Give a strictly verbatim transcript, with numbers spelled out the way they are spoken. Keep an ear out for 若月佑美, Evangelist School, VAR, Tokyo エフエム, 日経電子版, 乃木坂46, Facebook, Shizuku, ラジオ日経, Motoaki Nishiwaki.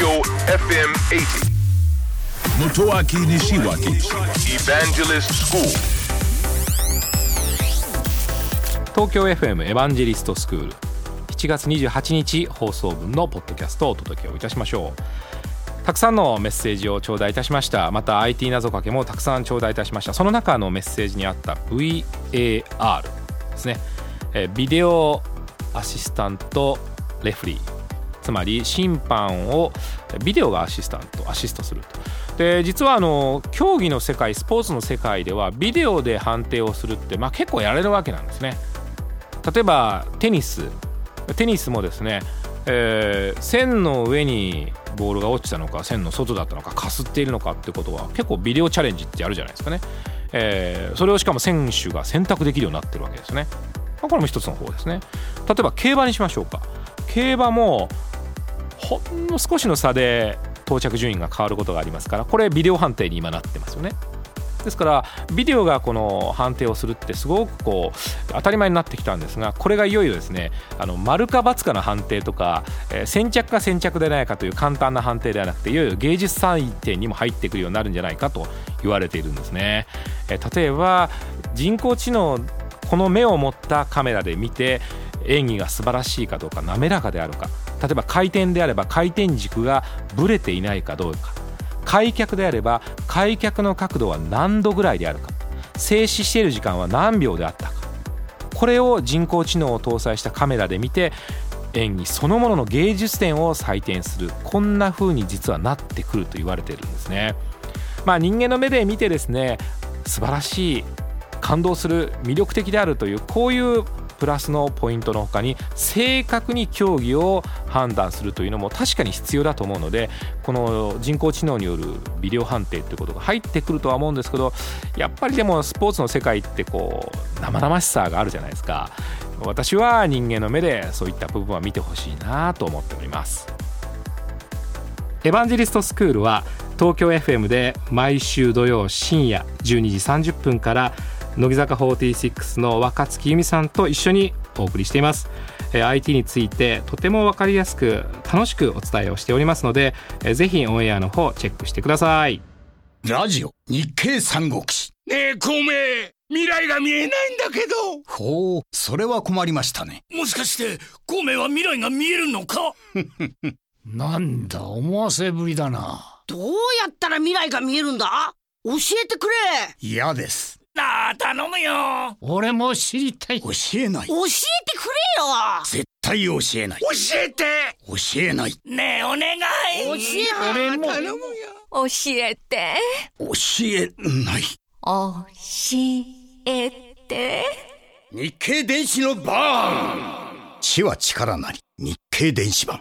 Tokyo エフエムはちじゅう Motoaki Nishiwaki Evangelist School 東京 エフエム エヴァンジェリストスクールしちがつにじゅうはちにち放送分のポッドキャストをお届けをいたしましょう。たくさんのメッセージを頂戴いたしました。また アイティー 謎かけもたくさん頂戴いたしました。その中のメッセージにあった ブイエーアール ですね、えビデオアシスタントレフリー、つまり審判をビデオがアシスタントアシストすると。で実はあの競技の世界、スポーツの世界ではビデオで判定をするって、まあ、結構やれるわけなんですね。例えばテニステニスもですね、えー、線の上にボールが落ちたのか、線の外だったのか、かすっているのかってことは結構ビデオチャレンジってやるじゃないですかね、えー、それをしかも選手が選択できるようになってるわけですね。まあ、これも一つの方ですね。例えば競馬にしましょうか。競馬もほんの少しの差で到着順位が変わることがありますから、これビデオ判定に今なってますよね。ですからビデオがこの判定をするってすごくこう当たり前になってきたんですが、これがいよいよですね、あの丸か×かの判定とか、えー、先着か先着でないかという簡単な判定ではなくて、いよいよ芸術採点にも入ってくるようになるんじゃないかと言われているんですね、えー、例えば人工知能、この目を持ったカメラで見て演技が素晴らしいかどうか、滑らかであるか、例えば回転であれば回転軸がぶれていないかどうか、開脚であれば開脚の角度は何度ぐらいであるか、静止している時間は何秒であったか、これを人工知能を搭載したカメラで見て演技そのものの芸術点を採点する、こんな風に実はなってくると言われているんですね。まあ人間の目で見てですね、素晴らしい、感動する、魅力的であるという、こういうプラスのポイントの他に正確に競技を判断するというのも確かに必要だと思うので、この人工知能によるビデオ判定ということが入ってくるとは思うんですけど、やっぱりでもスポーツの世界ってこう生々しさがあるじゃないですか。私は人間の目でそういった部分は見てほしいなと思っております。エヴァンジェリストスクールは東京 エフエム で毎週土曜深夜じゅうにじさんじゅっぷんから乃木坂フォーティーシックスの若月由美さんと一緒にお送りしています。 アイティー についてとても分かりやすく楽しくお伝えをしておりますので、ぜひオンエアの方チェックしてください。ラジオ日経三国志。ねえ孔明、未来が見えないんだけど。ほう、それは困りましたね。もしかして孔明は未来が見えるのか？なんだ、思わせぶりだな。どうやったら未来が見えるんだ？教えてくれ。嫌です。ああ、頼むよ。俺も知りたい。教えない。教えてくれよ。絶対教えない。教えて。教えない。ねえお願い。教えて。俺も頼むよ。教えて。教えない。教えて。日経電子のバーン。知は力なり。日経電子版。